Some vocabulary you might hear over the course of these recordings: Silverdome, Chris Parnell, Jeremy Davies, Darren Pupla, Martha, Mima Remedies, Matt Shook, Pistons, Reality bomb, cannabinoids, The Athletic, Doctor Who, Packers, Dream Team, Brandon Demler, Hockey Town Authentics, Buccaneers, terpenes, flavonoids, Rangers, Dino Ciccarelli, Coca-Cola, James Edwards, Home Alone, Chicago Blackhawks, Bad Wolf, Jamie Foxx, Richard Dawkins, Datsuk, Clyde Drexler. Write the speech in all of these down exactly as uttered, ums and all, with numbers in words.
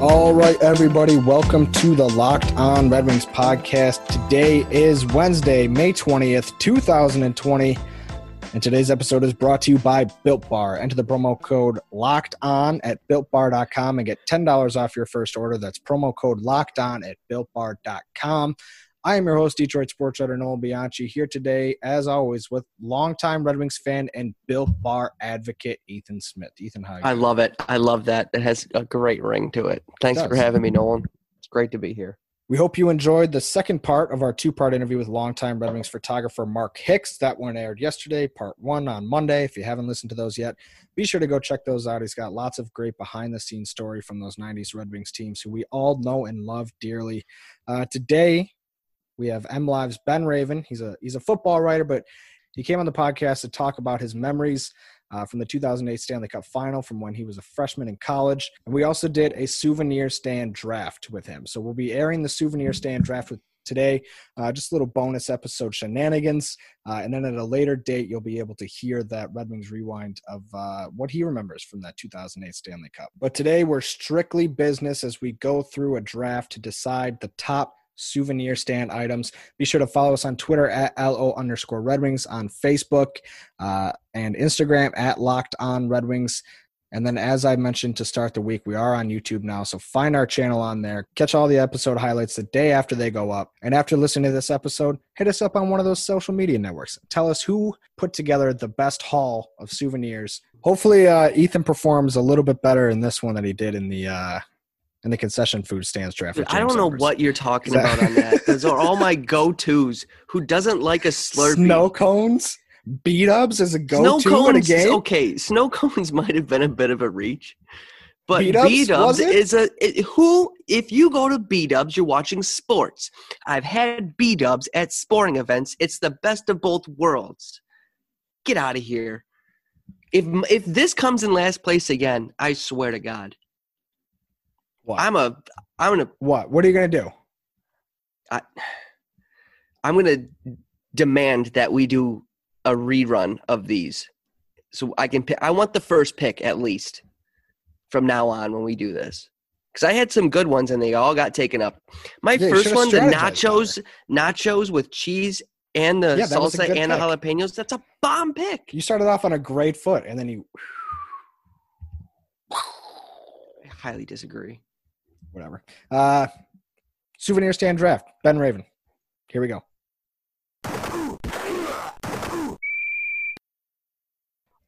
All right, everybody, welcome to the Locked On Red Wings podcast. Today is Wednesday, May twentieth, two thousand twenty, and today's episode is brought to you by Built Bar. Enter the promo code Locked On at Built Bar dot com and get ten dollars off your first order. That's promo code Locked On at Built Bar dot com. I am your host, Detroit sports writer Nolan Bianchi, here today, as always, with longtime Red Wings fan and Built Bar advocate, Ethan Smith. Ethan, how are you? I love it. I love that. It has a great ring to it. Thanks it for having me, Nolan. It's great to be here. We hope you enjoyed the second part of our two-part interview with longtime Red Wings photographer Mark Hicks. That one aired yesterday, part one on Monday. If you haven't listened to those yet, be sure to go check those out. He's got lots of great behind-the-scenes story from those nineties Red Wings teams who we all know and love dearly. Uh, today, we have MLive's Ben Raven. He's a he's a football writer, but he came on the podcast to talk about his memories uh, from the two thousand eight Stanley Cup Final from when he was a freshman in college. And we also did a souvenir stand draft with him. So we'll be airing the souvenir stand draft with today, uh, just a little bonus episode shenanigans. Uh, and then at a later date, you'll be able to hear that Red Wings rewind of uh, what he remembers from that two thousand eight Stanley Cup. But today we're strictly business as we go through a draft to decide the top souvenir stand items. Be sure to follow us on Twitter at L O underscore Red Wings, on Facebook uh, and Instagram at Locked On Red Wings. And then, as I mentioned to start the week, we are on YouTube now, so find our channel on there. Catch all the episode highlights the day after they go up. And after listening to this episode, hit us up on one of those social media networks. Tell us who put together the best haul of souvenirs. Hopefully, uh, Ethan performs a little bit better in this one than he did in the uh, and the concession food stands draft. Dude, I don't know Edwards. What you're talking about on that. Those are all my go-tos. Who doesn't like a Slurpee? Snow cones? Beat-ups as a go-to snow cones, in a game? Okay, snow cones might have been a bit of a reach. But beat-ups, beat-ups is a – who – if you go to beat-ups, you're watching sports. I've had beat-ups at sporting events. It's the best of both worlds. Get out of here. If If this comes in last place again, I swear to God. What? I'm a, I'm gonna. What? What are you gonna do? I, I'm gonna demand that we do a rerun of these, so I can pick. I want the first pick at least from now on when we do this, because I had some good ones and they all got taken up. My yeah, first one, the nachos, better. nachos with cheese and the yeah, salsa and pick. the jalapenos. That's a bomb pick. You started off on a great foot, and then you. I highly disagree. Whatever. Uh, souvenir stand draft. Ben Raven. Here we go.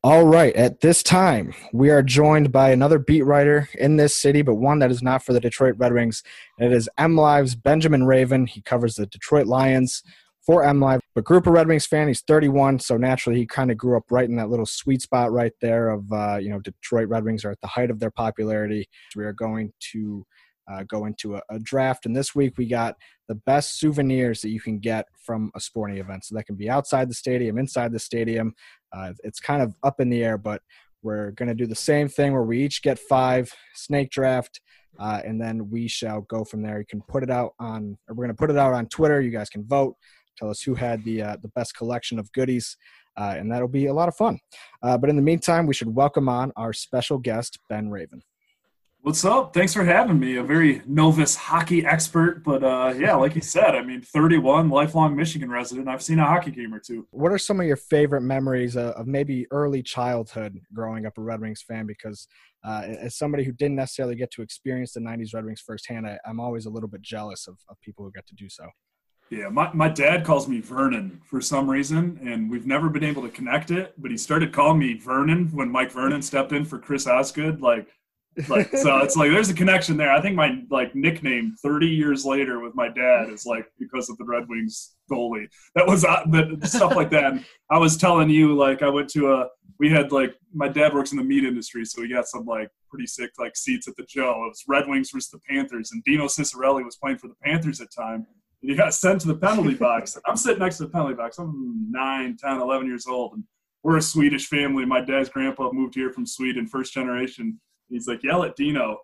All right. At this time, we are joined by another beat writer in this city, but one that is not for the Detroit Red Wings. It is MLive's Benjamin Raven. He covers the Detroit Lions for MLive. But group of Red Wings fan, he's thirty-one, so naturally he kind of grew up right in that little sweet spot right there of, uh, you know, Detroit Red Wings are at the height of their popularity. We are going to Uh, go into a, a draft, and this week we got the best souvenirs that you can get from a sporting event. So that can be outside the stadium, inside the stadium. Uh, it's kind of up in the air, but we're going to do the same thing where we each get five, snake draft, uh, and then we shall go from there. You can put it out on, or we're going to put it out on Twitter. You guys can vote. Tell us who had the uh, the best collection of goodies, uh, and that'll be a lot of fun. Uh, but in the meantime, we should welcome on our special guest, Ben Raven. What's up? Thanks for having me. A very novice hockey expert, but uh, yeah, like you said, I mean, thirty-one, lifelong Michigan resident. I've seen a hockey game or two. What are some of your favorite memories of maybe early childhood growing up a Red Wings fan? Because uh, as somebody who didn't necessarily get to experience the nineties Red Wings firsthand, I, I'm always a little bit jealous of, of people who get to do so. Yeah, my, my dad calls me Vernon for some reason, and we've never been able to connect it, but he started calling me Vernon when Mike Vernon stepped in for Chris Osgood, like, like so it's like there's a connection there. I think my like nickname thirty years later with my dad is like because of the Red Wings goalie. That was uh, but stuff like that. And I was telling you, like I went to a we had like my dad works in the meat industry, so we got some like pretty sick like seats at the Joe. It was Red Wings versus the Panthers, and Dino Ciccarelli was playing for the Panthers at the time. And he got sent to the penalty box. I'm sitting next to the penalty box. I'm nine, ten, eleven years old, and we're a Swedish family. My dad's grandpa moved here from Sweden, first generation. He's like, yell at Dino.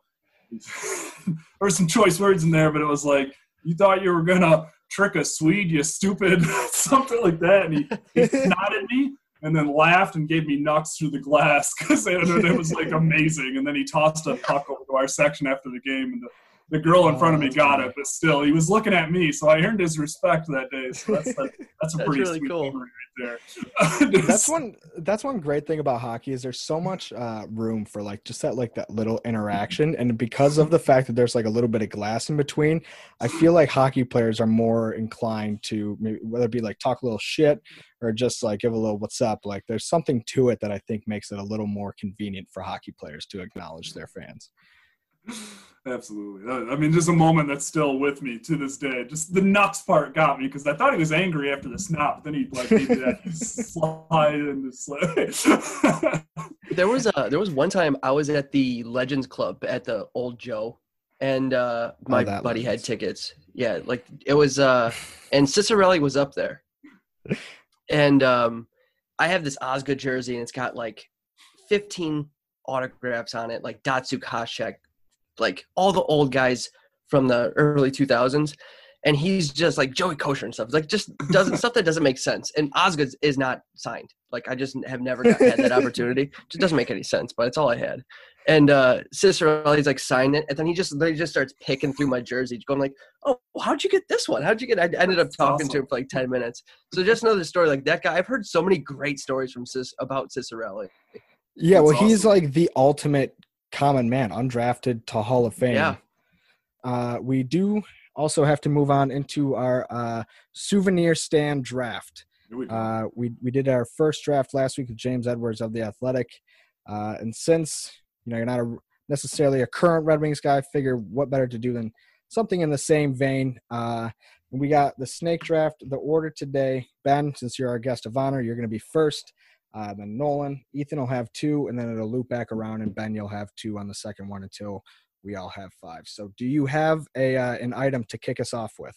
There were some choice words in there, but it was like, you thought you were going to trick a Swede, you stupid, something like that. And he, he nodded me, and then laughed and gave me knocks through the glass because it was, like, amazing. And then he tossed a puck over to our section after the game, and the, the girl in front of me got it. But still, he was looking at me, so I earned his respect that day. So that's that, that's a that's pretty really sweet cool. memory right there. that's one That's one great thing about hockey is there's so much uh, room for, like, just that, like, that little interaction. And because of the fact that there's, like, a little bit of glass in between, I feel like hockey players are more inclined to maybe, whether it be, like, talk a little shit or just, like, give a little what's up. Like, there's something to it that I think makes it a little more convenient for hockey players to acknowledge their fans. Absolutely. I mean, just a moment that's still with me to this day. Just the knocks part got me because I thought he was angry after the snap. Then he like did that slide and slide. There was a there was one time I was at the Legends Club at the Old Joe, and uh, my oh, buddy had tickets. Yeah, like it was, uh, and Ciccarelli was up there, and um, I have this Osgood jersey, and it's got like fifteen autographs on it, like Datsuk, Hasek, like all the old guys from the early two thousands, and he's just like Joey Kosher and stuff. It's like just doesn't stuff that doesn't make sense. And Osgood is not signed. Like I just have never got, had that opportunity. It just doesn't make any sense, but it's all I had. And uh, Ciccarelli's like signed it, and then he just then he just starts picking through my jersey, going like, "Oh, how'd you get this one? How'd you get?" I ended up talking awesome. to him for like ten minutes. So just another story like that guy. I've heard so many great stories from Cis about Ciccarelli. Yeah, That's well, awesome. He's like the ultimate common man, undrafted to Hall of Fame. Yeah. Uh, we do also have to move on into our uh, souvenir stand draft. Uh, we we did our first draft last week with James Edwards of The Athletic, uh, and since you know you're not a, necessarily a current Red Wings guy, figure what better to do than something in the same vein. Uh, we got the snake draft. The order today, Ben, since you're our guest of honor, you're going to be first. Uh, then Nolan, Ethan will have two, and then it'll loop back around, and Ben, you'll have two on the second one until we all have five. So do you have a uh, an item to kick us off with?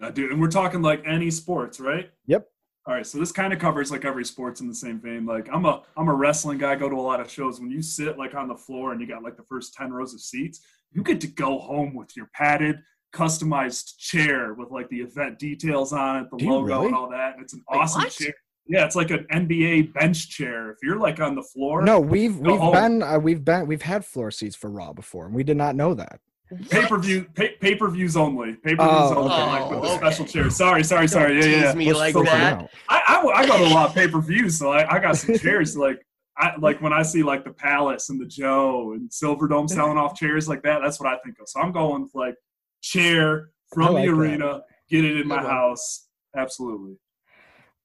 I do, and we're talking like any sports, right? Yep. All right, so this kind of covers like every sports in the same vein. Like I'm a I'm a wrestling guy. I go to a lot of shows. When you sit like on the floor and you got like the first ten rows of seats, you get to go home with your padded, customized chair with like the event details on it, the do logo really? and all that. It's an Wait, awesome what? chair. Yeah, it's like an N B A bench chair. If you're like on the floor, no, we've we've home. been uh, we've been we've had floor seats for Raw before, and we did not know that. Pay per view, pay pay per views only. Pay per views oh, only, okay. like with the okay. special chair. Sorry, sorry, sorry. Don't yeah, yeah. Me like that. I, I I got a lot of pay per views, so I, I got some chairs. Like I like when I see like the Palace and the Joe and Silverdome selling off chairs like that. That's what I think of. So I'm going with like chair from like the arena. That. Get it in my house. Absolutely.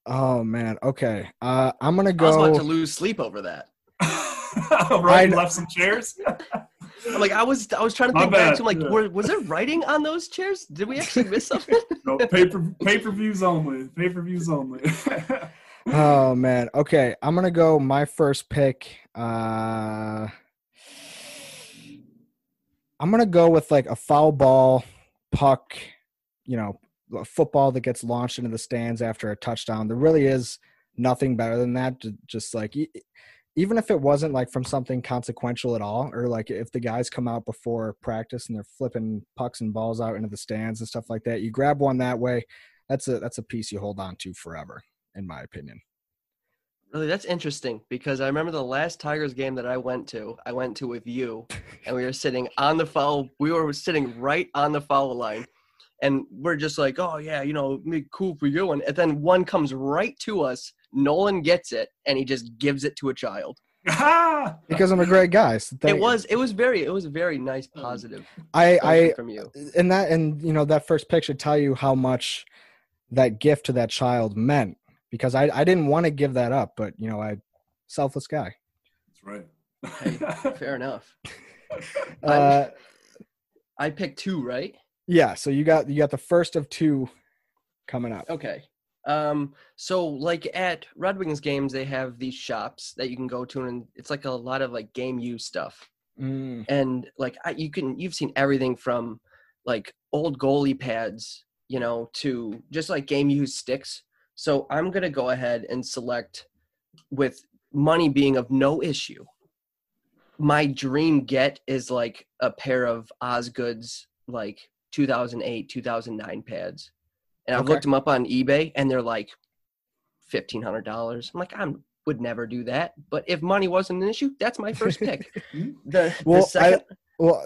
Oh man. Okay. Uh, I'm going to go. I was about to lose sleep over that. Right. Left some chairs. Like I was, I was trying to think back to like, yeah. were, was there writing on those chairs? Did we actually miss something? No, paper, pay-per-views only, pay-per-views only. Oh man. Okay. I'm going to go my first pick. Uh, I'm going to go with like a foul ball puck, you know, football that gets launched into the stands after a touchdown. There really is nothing better than that. Just like, even if it wasn't like from something consequential at all, or like if the guys come out before practice and they're flipping pucks and balls out into the stands and stuff like that, you grab one that way. That's a, that's a piece you hold on to forever, in my opinion. Really? That's interesting because I remember the last Tigers game that I went to, I went to with you, and we were sitting on the foul. We were sitting right on the foul line. And we're just like, oh, yeah, you know, cool for you. And then one comes right to us. Nolan gets it, and he just gives it to a child. Because I'm a great guy. So it was, it was very, it was a very nice, positive. I, I from you. And that, and you know, that first picture tell you how much that gift to that child meant. Because I, I didn't want to give that up, but you know, I, selfless guy. That's right. Hey, fair enough. Uh, I picked two, right? Yeah, so you got you got the first of two coming up. Okay. Um, so, like, at Red Wings games, they have these shops that you can go to, and it's, like, a lot of, like, game use stuff. Mm. And, like, I, you can, you've seen everything from, like, old goalie pads, you know, to just, like, game use sticks. So I'm going to go ahead and select, with money being of no issue, my dream get is, like, a pair of Osgood's, like, two thousand eight, two thousand nine pads. And I've okay. looked them up on eBay, and they're like fifteen hundred dollars. I'm like, I would never do that. But if money wasn't an issue, that's my first pick. the, well, the second... I, well,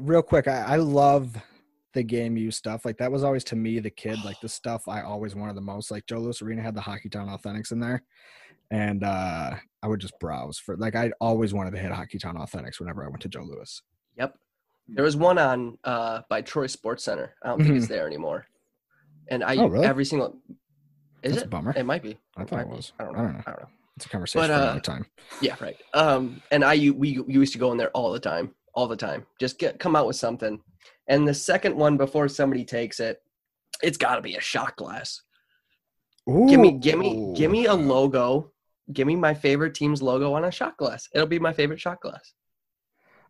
real quick, I, I love the Game U stuff. Like, that was always, to me, the kid, like the stuff I always wanted the most. Like, Joe Louis Arena had the Hockey Town Authentics in there. And uh, I would just browse for, like, I always wanted to hit Hockey Town Authentics whenever I went to Joe Louis. Yep. There was one on uh, by Troy Sports Center. I don't think it's there anymore. And I, oh, really? Every single, is That's it? A bummer. It might be. I thought it, it was. I don't know. I don't know. I don't know. It's a conversation but, uh, for another time. Yeah. Right. Um, and I, we, we used to go in there all the time, all the time, just get, come out with something. And the second one before somebody takes it, it's gotta be a shot glass. Ooh. Give me, give me, give me a logo. Give me my favorite team's logo on a shot glass. It'll be my favorite shot glass.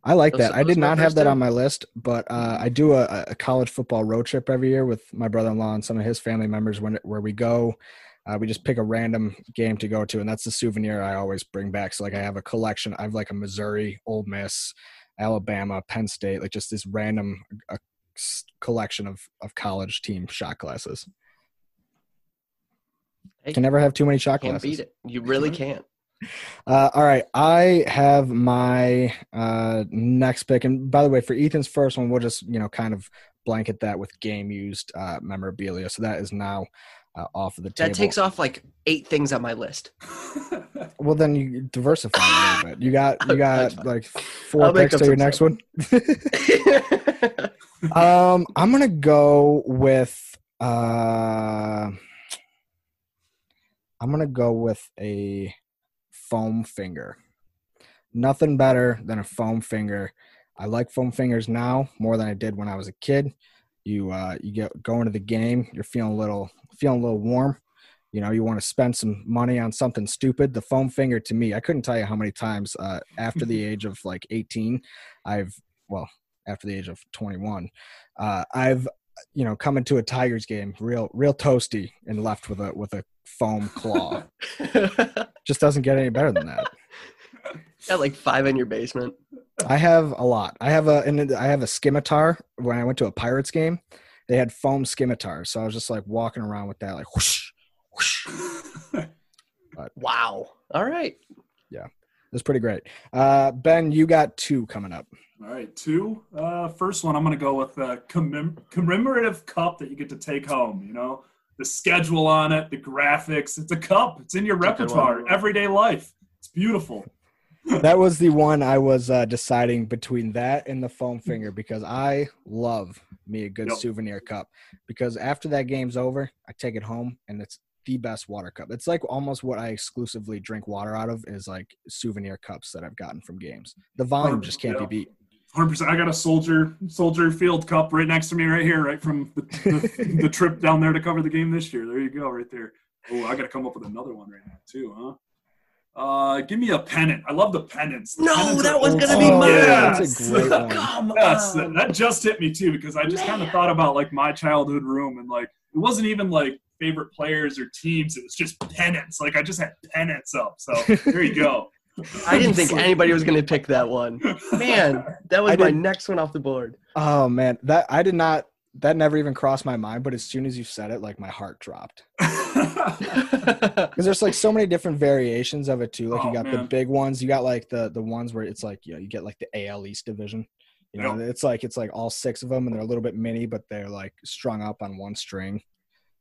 I like that. I did not have that on my list, but uh, I do a, a college football road trip every year with my brother-in-law and some of his family members when where we go. Uh, we just pick a random game to go to, and that's the souvenir I always bring back. So, like, I have a collection. I have, like, a Missouri, Ole Miss, Alabama, Penn State, like, just this random uh, collection of, of college team shot glasses. You can never have too many shot glasses. You can't beat it. You really can't. Uh, all right, I have my uh, next pick, and by the way, for Ethan's first one, we'll just, you know, kind of blanket that with game-used uh, memorabilia. So that is now uh, off of the table. That takes off like eight things on my list. Well, then you diversify a little bit. You got you got like four picks to your next one. um, I'm gonna go with. Uh, I'm gonna go with a. Foam finger. Nothing better than a foam finger. I like foam fingers now more than I did when I was a kid. You uh, you get going to the game, you're feeling a little feeling a little warm. You know, you want to spend some money on something stupid. The foam finger, to me, I couldn't tell you how many times uh, after the age of like eighteen, I've well after the age of twenty-one, uh, I've you know come into a Tigers game real real toasty and left with a with a foam claw. Just doesn't get any better than that. Got like five in your basement. I have a lot. I have a and I have a scimitar. When I went to a Pirates game, they had foam scimitars, so I was just like walking around with that, like whoosh, whoosh. But, wow. All right. Yeah, that's pretty great. Uh, Ben, you got two coming up. All right, two. Uh, first one, I'm going to go with a commem- commemorative cup that you get to take home. You know, the schedule on it, the graphics. It's a cup. It's in your repertoire, everyday life. It's beautiful. That was the one I was uh, deciding between that and the foam finger, because I love me a good yep. souvenir cup. Because after that game's over, I take it home, and it's the best water cup. It's like almost what I exclusively drink water out of is like souvenir cups that I've gotten from games. The volume just can't yeah. be beat. one hundred percent. I got a Soldier Soldier Field cup right next to me right here, right from the, the, the trip down there to cover the game this year. There you go, right there. Oh, I got to come up with another one right now too, huh? Uh, give me a pennant. I love the pennants. The no, pennants that was going to be mine. Yeah. That's a great one. Come yes, on. That just hit me too, because I just kind of thought about like my childhood room, and like it wasn't even like favorite players or teams. It was just pennants. Like I just had pennants up. So there you go. I didn't think anybody was going to pick that one. Man, that was my next one off the board. Oh, man. That I did not – that never even crossed my mind, but as soon as you said it, like, my heart dropped. Because there's, like, so many different variations of it, too. Like, oh, you got man. the big ones. You got, like, the, the ones where it's, like, you know, you get, like, the A L East division. You know, yep. it's, like, it's, like, all six of them, and they're a little bit mini, but they're, like, strung up on one string.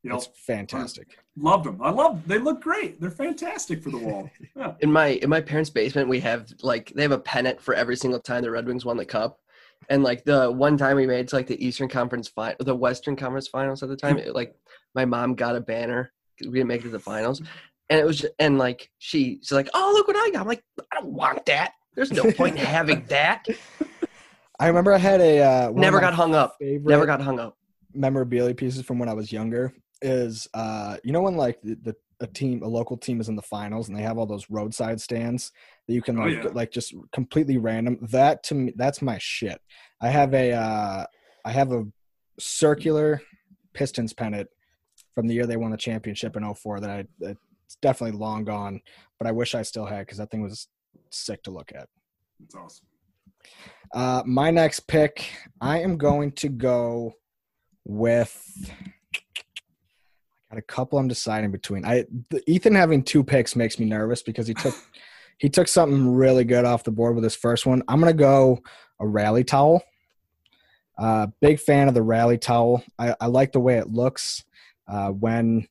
Yep. It's fantastic. Loved them. I love. They look great. They're fantastic for the wall. Yeah. In my in my parents' basement, we have like they have a pennant for every single time the Red Wings won the cup, and like the one time we made to, like the Eastern Conference final, the Western Conference Finals at the time. It, like my mom got a banner. We didn't make it to the finals, and it was just, and like she she's like, oh look what I got. I'm like, I don't want that. There's no point in having that. I remember I had a uh, never got hung up. Never got hung up. Memorabilia pieces from when I was younger. Is uh you know when like the, the a team a local team is in the finals and they have all those roadside stands that you can like, oh, yeah. like just completely random, that to me that's my shit. I have a uh I have a circular Pistons pennant from the year they won the championship in oh four that I it's definitely long gone, but I wish I still had because that thing was sick to look at. It's awesome. Uh my next pick, I am going to go with Got a couple I'm deciding between. I the, Ethan having two picks makes me nervous because he took he took something really good off the board with his first one. I'm gonna go a rally towel. Uh, big fan of the rally towel. I, I like the way it looks uh, when you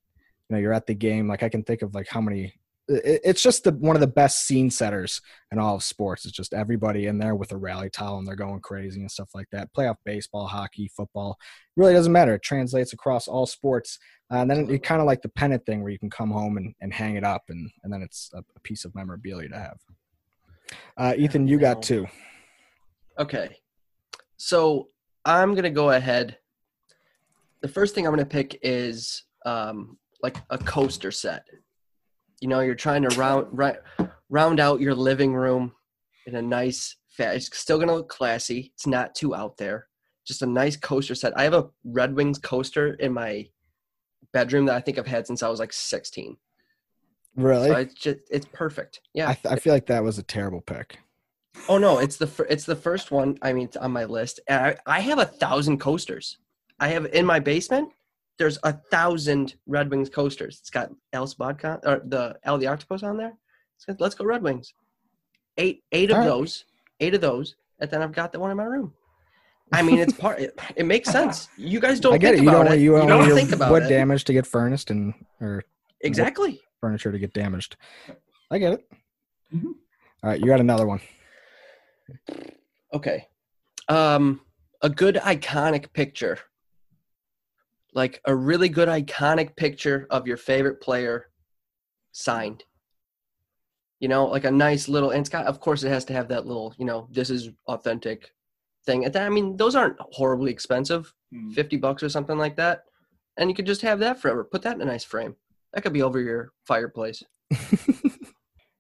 know you're at the game. Like I can think of like how many. It, it's just the one of the best scene setters in all of sports. It's just everybody in there with a rally towel and they're going crazy and stuff like that. Playoff baseball, hockey, football, it really doesn't matter. It translates across all sports. Uh, and then it's kind of like the pennant thing where you can come home and, and hang it up, and, and then it's a, a piece of memorabilia to have. Uh, Ethan, you got two. Okay. So I'm going to go ahead. The first thing I'm going to pick is um, like a coaster set. You know, you're trying to round right, round out your living room in a nice fashion. It's still going to look classy. It's not too out there. Just a nice coaster set. I have a Red Wings coaster in my bedroom that I think I've had since I was like sixteen. Really? So it's just, it's perfect. Yeah. I, th- I feel like that was a terrible pick. Oh no, it's the fir- it's the first one. I mean, it's on my list. And I, I have a thousand coasters. I have in my basement. There's a thousand Red Wings coasters. It's got El Spodka or the El the Octopus on there. It's got Let's Go Red Wings. Eight eight of right. those, eight of those, and then I've got the one in my room. I mean, it's part. It, it makes sense. You guys don't I get think it. You about don't, it. You, you don't your, think about what it. Damage to get furnished and or exactly furniture to get damaged. I get it. Mm-hmm. All right, you got another one. Okay, um, a good iconic picture. Like a really good iconic picture of your favorite player signed, you know, like a nice little, and it's got, of course it has to have that little, you know, this is authentic thing. And I mean, those aren't horribly expensive, mm. fifty bucks or something like that. And you could just have that forever. Put that in a nice frame. That could be over your fireplace.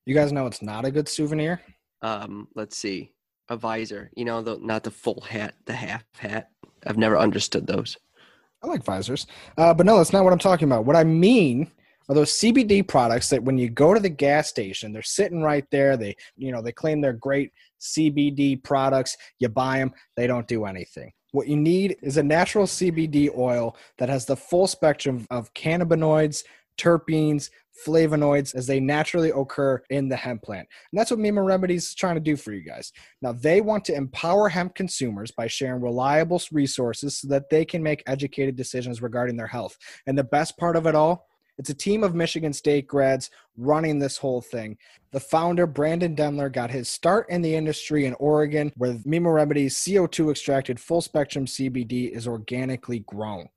You guys know it's not a good souvenir. Um, let's see. A visor, you know, the, not the full hat, the half hat. I've never understood those. I like visors, uh, but no, that's not what I'm talking about. What I mean are those C B D products that when you go to the gas station, they're sitting right there. They, you know, they claim they're great C B D products. You buy them, they don't do anything. What you need is a natural C B D oil that has the full spectrum of cannabinoids, terpenes, flavonoids as they naturally occur in the hemp plant. And that's what Mima Remedies is trying to do for you guys. Now, they want to empower hemp consumers by sharing reliable resources so that they can make educated decisions regarding their health. And the best part of it all, it's a team of Michigan State grads running this whole thing. The founder, Brandon Demler, got his start in the industry in Oregon, where Mima Remedies' C O two extracted full spectrum C B D is organically grown.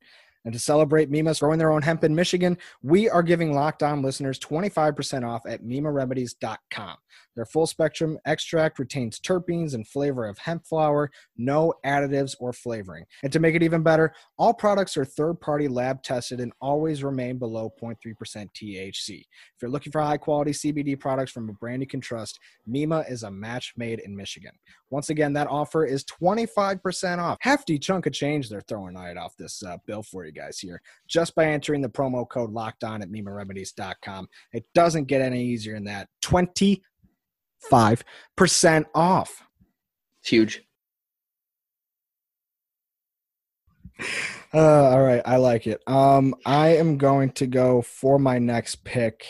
And to celebrate Mima's growing their own hemp in Michigan, we are giving Locked On listeners twenty-five percent off at Mima Remedies dot com. Their full-spectrum extract retains terpenes and flavor of hemp flower, no additives or flavoring. And to make it even better, all products are third-party lab-tested and always remain below zero point three percent T H C. If you're looking for high-quality C B D products from a brand you can trust, Mima is a match made in Michigan. Once again, that offer is twenty-five percent off. Hefty chunk of change they're throwing right off this uh, bill for you guys here, just by entering the promo code Locked On at Mima Remedies dot com. It doesn't get any easier than that. twenty-five percent off. It's huge. Uh, all right. I like it. Um, I am going to go for my next pick.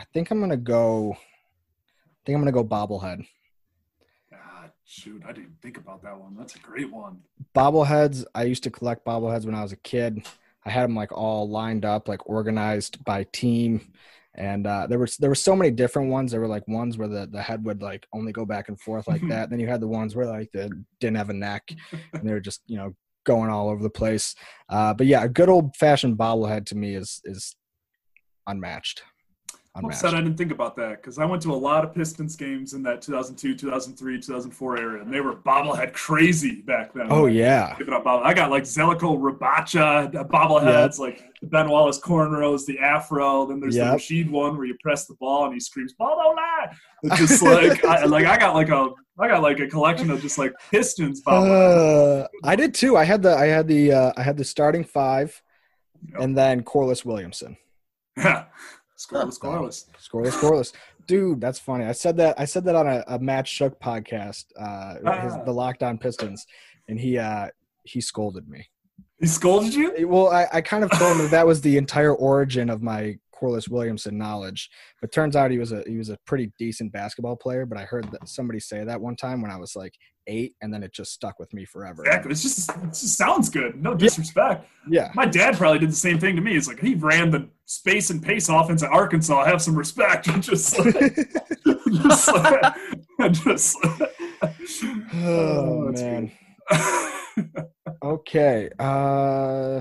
I think I'm going to go, I think I'm going to go bobblehead. Shoot, I didn't think about that one. That's a great one. Bobbleheads. I used to collect bobbleheads when I was a kid. I had them like all lined up, like organized by team. And uh, there was there were so many different ones. There were like ones where the, the head would like only go back and forth like that. And then you had the ones where like they didn't have a neck and they were just, you know, going all over the place. Uh, but yeah, a good old fashioned bobblehead to me is is unmatched. I'm upset I didn't think about that because I went to a lot of Pistons games in that two thousand two, two thousand three, two thousand four area, and they were bobblehead crazy back then. Oh, like, yeah. I got like Zelico Rabacha bobbleheads, yep. Like the Ben Wallace cornrows, the afro. Then there's yep. the Rashid one where you press the ball and he screams, "Ball don't lie!" It's just like, I, like I got like a I got like a collection of just like Pistons bobbleheads. Uh, I did too. I had the I had the uh, I had the starting five, yep. and then Corliss Williamson. Yeah. Scoreless, scoreless, scoreless, scoreless. Dude, that's funny. I said that. I said that on a, a Matt Shook podcast, uh, ah. his, the Locked On Pistons, and he uh, he scolded me. He scolded you? Well, I, I kind of told him that, that was the entire origin of my Corliss Williamson knowledge. But turns out he was a he was a pretty decent basketball player. But I heard that somebody say that one time when I was like eight, and then it just stuck with me forever. Exactly. It's just, it just sounds good. No disrespect. Yeah. My dad probably did the same thing to me. He's like, he ran the space and pace offense at Arkansas. Have some respect. And just like, just like, just like, oh, oh man. Okay. Uh,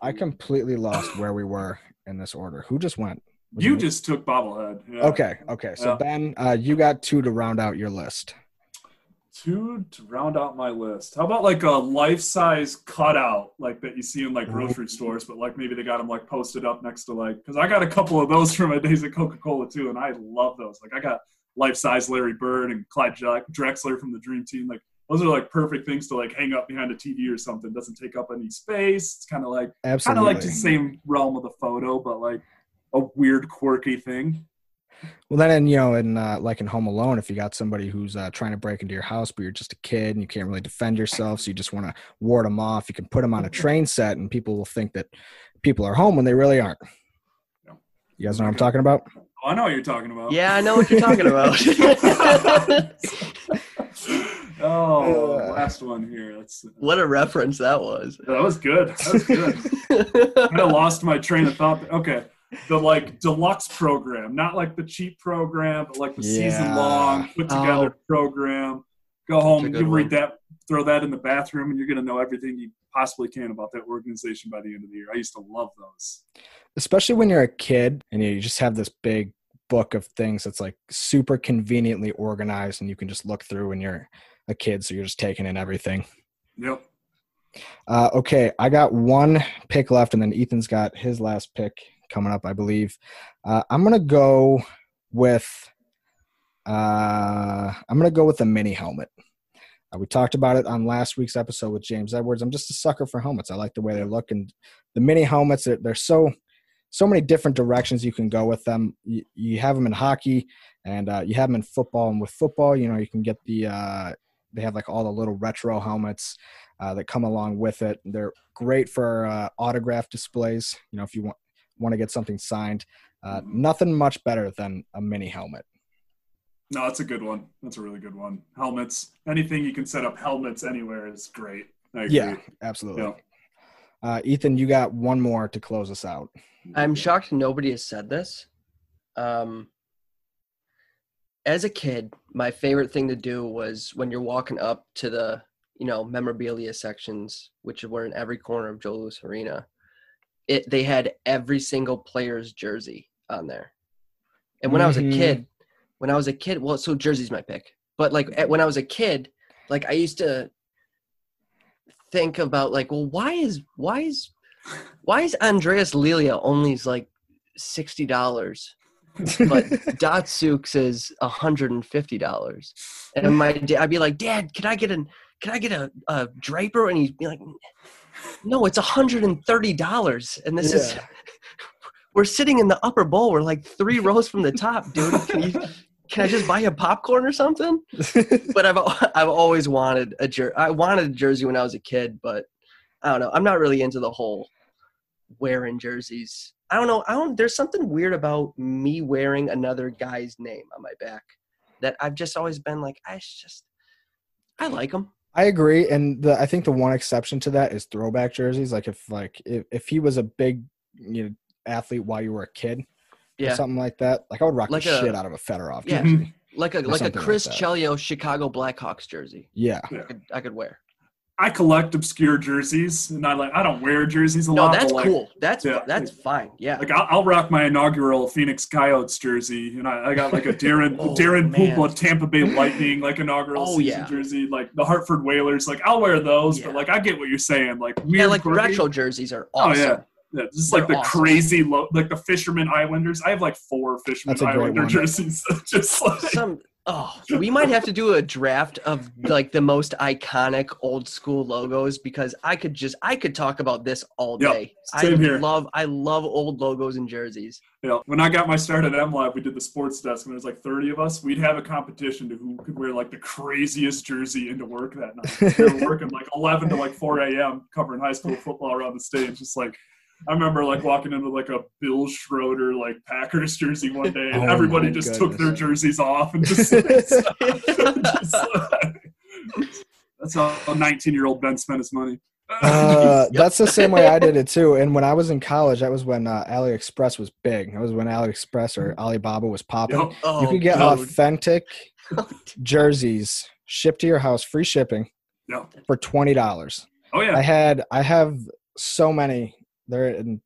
I completely lost where we were in this order. Who just went? Was you just me? Took bobblehead. Yeah. Okay. Okay. So yeah. Ben, uh, you got two to round out your list. Two to round out my list. How about like a life-size cutout, like that you see in like grocery stores, but like maybe they got them like posted up next to like, because I got a couple of those from my days at Coca-Cola too, and I love those. Like I got life-size Larry Bird and Clyde Drexler from the Dream Team. Like those are like perfect things to like hang up behind a T V or something. It doesn't take up any space. It's kind of like kind of like the same realm of the photo, but like a weird quirky thing. Well, then, in, you know, in uh, like in Home Alone, if you got somebody who's uh, trying to break into your house, but you're just a kid and you can't really defend yourself, so you just want to ward them off, you can put them on a train set and people will think that people are home when they really aren't. No. You guys know what I'm talking about? Oh, I know what you're talking about. Yeah, I know what you're talking about. Oh, uh, last one here. That's, what a reference that was. That was good. That was good. I lost my train of thought. Okay. The like deluxe program, not like the cheap program, but like the yeah. season long put together oh. program. Go home, you read that, throw that in the bathroom, and you're going to know everything you possibly can about that organization by the end of the year. I used to love those. Especially when you're a kid and you just have this big book of things that's like super conveniently organized and you can just look through when you're a kid. So you're just taking in everything. Yep. Uh, okay. I got one pick left and then Ethan's got his last pick coming up, I believe. Uh, I'm going to go with, uh, I'm going to go with the mini helmet. Uh, we talked about it on last week's episode with James Edwards. I'm just a sucker for helmets. I like the way they look, and the mini helmets, they're, they're so, so many different directions you can go with them. You, you have them in hockey and uh, you have them in football, and with football, you know, you can get the, uh, they have like all the little retro helmets uh, that come along with it. They're great for uh, autograph displays. You know, if you want, want to get something signed, uh nothing much better than a mini helmet. No, that's a good one. That's a really good one. Helmets, anything you can set up helmets anywhere is great. I agree. Yeah, absolutely. Yeah. uh Ethan, you got one more to close us out. I'm shocked nobody has said this. Um as a kid, my favorite thing to do was when you're walking up to the, you know, memorabilia sections, which were in every corner of Joe Louis Arena. It, they had every single player's jersey on there. And when mm-hmm. I was a kid, when I was a kid, well, so jersey's my pick. But, like, when I was a kid, like, I used to think about, like, well, why is why is, why is Andreas Lilia only, like, sixty dollars? But Datsuk's is one hundred fifty dollars. And my I'd be like, Dad, can I get, an, can I get a, a Draper? And he'd be like, no, it's one hundred thirty dollars, and this yeah. is – we're sitting in the upper bowl. We're like three rows from the top, dude. Can you, can I just buy a popcorn or something? But I've I've always wanted a jer- – I wanted a jersey when I was a kid, but I don't know. I'm not really into the whole wearing jerseys. I don't know. I don't. There's something weird about me wearing another guy's name on my back that I've just always been like, I just – I like them. I agree, and the, I think the one exception to that is throwback jerseys. Like if like if, if he was a big, you know, athlete while you were a kid, yeah, or something like that. Like I would rock like the a, shit out of a Fedorov yeah. jersey, like a like a Chris like Chelios Chicago Blackhawks jersey. Yeah, yeah. I, could, I could wear. I collect obscure jerseys, and I like I don't wear jerseys a no, lot. No, that's but like, cool. That's yeah. that's fine. Yeah, like I'll, I'll rock my inaugural Phoenix Coyotes jersey, and I, I got like a Darren oh, Darren Pupla Tampa Bay Lightning like inaugural oh, season yeah. jersey, like the Hartford Whalers. Like I'll wear those, yeah. but like I get what you're saying. Like weird yeah, like quirky. Retro jerseys are awesome. Oh yeah. Yeah, just They're like the awesome. Crazy, lo- like the Fisherman Islanders. I have like four Fisherman Islander jerseys. Just like some Oh, we might have to do a draft of like the most iconic old school logos, because I could just I could talk about this all day. Yep, same I here. love I love old logos and jerseys. Yeah. When I got my start at MLive, we did the sports desk, and there was like thirty of us. We'd have a competition to who could wear like the craziest jersey into work that night. We were working like eleven to like four a m covering high school football around the state. Just like I remember like walking into like a Bill Schroeder like Packers jersey one day, and oh everybody just goodness. took their jerseys off and just, just that's how a nineteen-year-old Ben spent his money. uh, that's the same way I did it too. And when I was in college, that was when uh, AliExpress was big. That was when AliExpress or Alibaba was popping. Yep. Oh, you could get dude. authentic jerseys shipped to your house, free shipping, yep. for twenty dollars. Oh yeah, I had I have so many. They're in,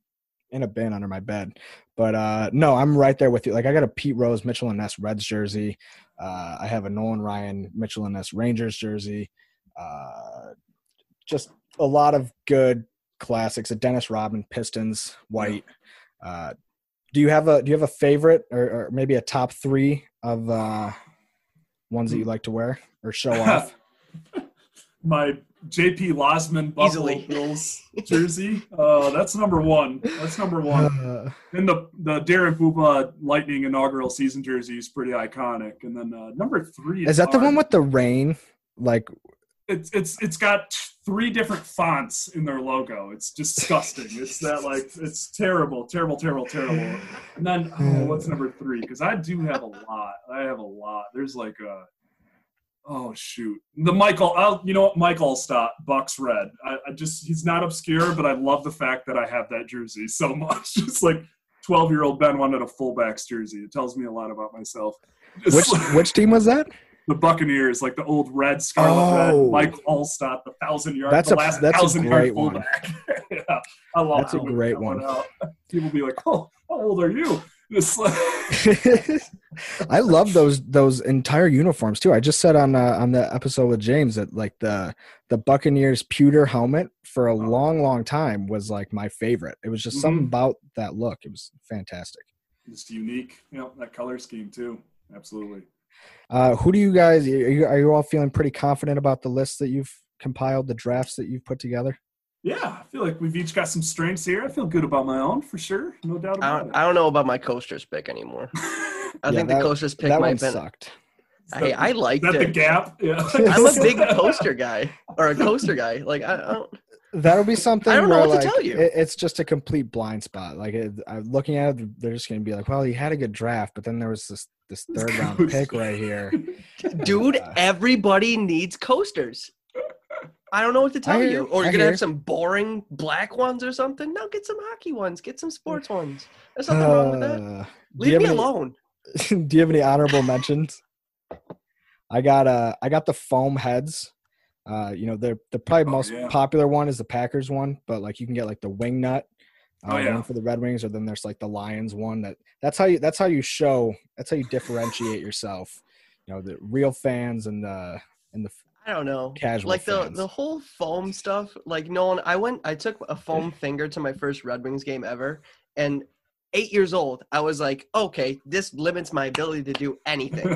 in a bin under my bed. But, uh, no, I'm right there with you. Like, I got a Pete Rose, Mitchell and Ness Reds jersey. Uh, I have a Nolan Ryan, Mitchell and Ness Rangers jersey. Uh, just a lot of good classics. A Dennis Rodman Pistons white. Uh, do you have a do you have a favorite or, or maybe a top three of uh, ones that you like to wear or show off? My J P Losman Buffalo Easily. Bills jersey. Uh, that's number one. That's number one. Uh, and the, the Darren Booba Lightning inaugural season jersey is pretty iconic. And then uh, number three is, is that our, the one with the rain? Like it's it's it's got three different fonts in their logo. It's disgusting. It's that like it's terrible, terrible, terrible, terrible. And then oh, what's number three? Because I do have a lot. I have a lot. There's like a Oh shoot! The Michael, I'll, you know what? Mike Allstott, Bucks Red. I, I just—he's not obscure, but I love the fact that I have that jersey so much. It's like twelve-year-old Ben wanted a fullback's jersey. It tells me a lot about myself. Just which like, which team was that? The Buccaneers, like the old red, scarlet oh. red. Mike Allstott, the thousand-yard, the a, last thousand-yard fullback. yeah, I love that's it. That's a great one. People be like, "Oh, how old are you?" I love those those entire uniforms too. I just said on uh, on the episode with James that like the the Buccaneers pewter helmet for a long long time was like my favorite. It was just mm-hmm. something about that look. It was fantastic. It's unique, you know, that color scheme too. Absolutely. Uh, who do you guys are you, are you all feeling pretty confident about the list that you've compiled, the drafts that you've put together? Yeah, I feel like we've each got some strengths here. I feel good about my own, for sure. No doubt about I it. I don't know about my Coaster's pick anymore. I yeah, think that, the Coaster's pick that might one been, sucked. Hey, I, I liked it. Is that the gap? Yeah. I'm a big Coaster guy, or a Coaster guy. Like, I don't – That'll be something I don't know where, what like, to tell you. It, it's just a complete blind spot. Like, it, I'm looking at it, they're just going to be like, well, he had a good draft, but then there was this, this third-round pick right here. Dude, and, uh, everybody needs Coasters. I don't know what to tell hear, you. Or you're going to have some boring black ones or something? No, get some hockey ones. Get some sports ones. There's nothing uh, wrong with that. Leave me any, alone. Do you have any honorable mentions? I got uh, I got the foam heads. Uh, you know, the the probably most oh, yeah. popular one is the Packers one, but like you can get like the wing nut uh, oh, yeah. one for the Red Wings, or then there's like the Lions one. That that's how you that's how you show that's how you differentiate yourself. You know, the real fans and the and the. I don't know. Casual like the, the whole foam stuff, like Nolan, I went, I took a foam finger to my first Red Wings game ever. And eight years old, I was like, okay, this limits my ability to do anything,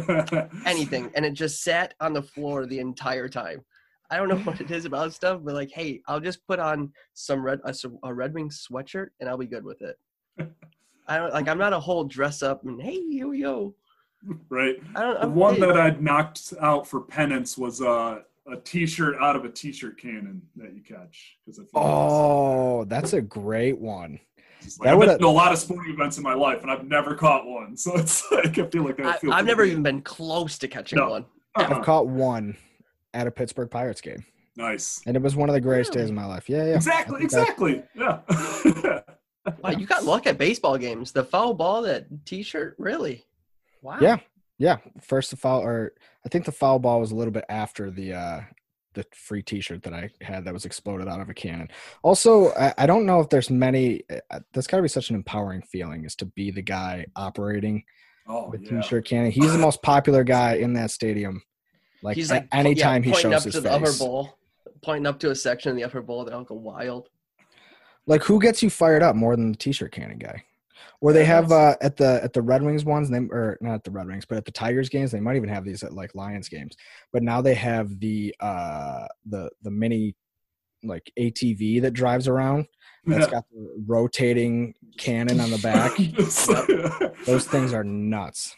anything. And it just sat on the floor the entire time. I don't know what it is about stuff, but like, hey, I'll just put on some red, a, a Red Wings sweatshirt and I'll be good with it. I don't like, I'm not a whole dress up and hey, here we go. Right. I don't, the I'm one really, that I'd knocked out for penance was uh, a T-shirt out of a T-shirt cannon that you catch. Oh, that's a great one. Like, that I've been to a lot of sporting events in my life, and I've never caught one. So it's like I feel like I feel I, I've never good. even been close to catching no. one. Uh-huh. I've caught one at a Pittsburgh Pirates game. Nice. And it was one of the greatest yeah. days of my life. Yeah, yeah. Exactly. Exactly. Yeah. Wow, you got luck at baseball games. The foul ball, that T-shirt, really. Wow. Yeah, yeah. First the foul, or I think the foul ball was a little bit after the uh, the free T-shirt that I had that was exploded out of a cannon. Also, I, I don't know if there's many. Uh, that's got to be such an empowering feeling, is to be the guy operating oh, the yeah. T-shirt cannon. He's the most popular guy in that stadium. Like, he's like anytime yeah, he shows up his to the face, upper bowl, pointing up to a section in the upper bowl, they'll go wild. Like, who gets you fired up more than the T-shirt cannon guy? Or they have uh, at the at the Red Wings ones, they, or not at the Red Wings, but at the Tigers games, they might even have these at like Lions games. But now they have the uh, the the mini like A T V that drives around. That's yeah. got the rotating cannon on the back. Yep. Those things are nuts.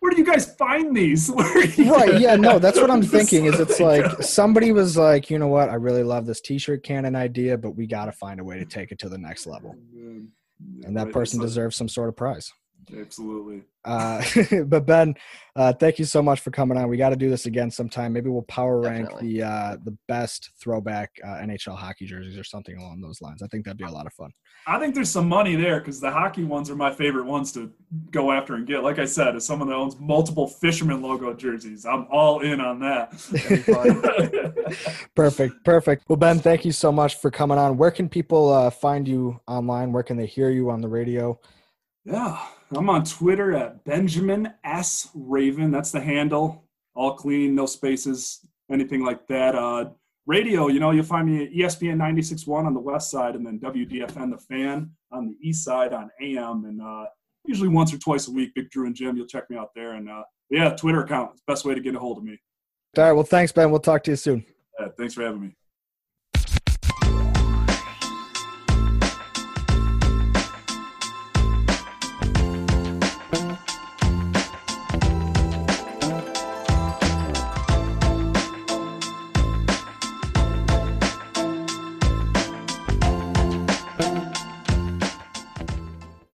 Where do you guys find these? Right, yeah, no, that's what I'm thinking is it's like somebody was like, you know what, I really love this T-shirt cannon idea, but we got to find a way to take it to the next level. And that person deserves some sort of prize. Absolutely. Uh, but Ben, uh, thank you so much for coming on. We got to do this again sometime. Maybe we'll power rank Definitely. the uh, the best throwback uh, N H L hockey jerseys or something along those lines. I think that'd be a lot of fun. I think there's some money there because the hockey ones are my favorite ones to go after and get. Like I said, as someone that owns multiple Fisherman logo jerseys, I'm all in on that. Perfect, perfect. Well, Ben, thank you so much for coming on. Where can people uh, find you online? Where can they hear you on the radio? Yeah, I'm on Twitter at Benjamin S. Raven. That's the handle. All clean, no spaces, anything like that. Uh, radio, you know, you'll find me at E S P N ninety-six point one on the west side and then W D F N, the fan, on the east side on A M. And uh, usually once or twice a week, Big Drew and Jim, you'll check me out there. And, uh, yeah, Twitter account is the best way to get a hold of me. All right, well, thanks, Ben. We'll talk to you soon. Yeah, thanks for having me.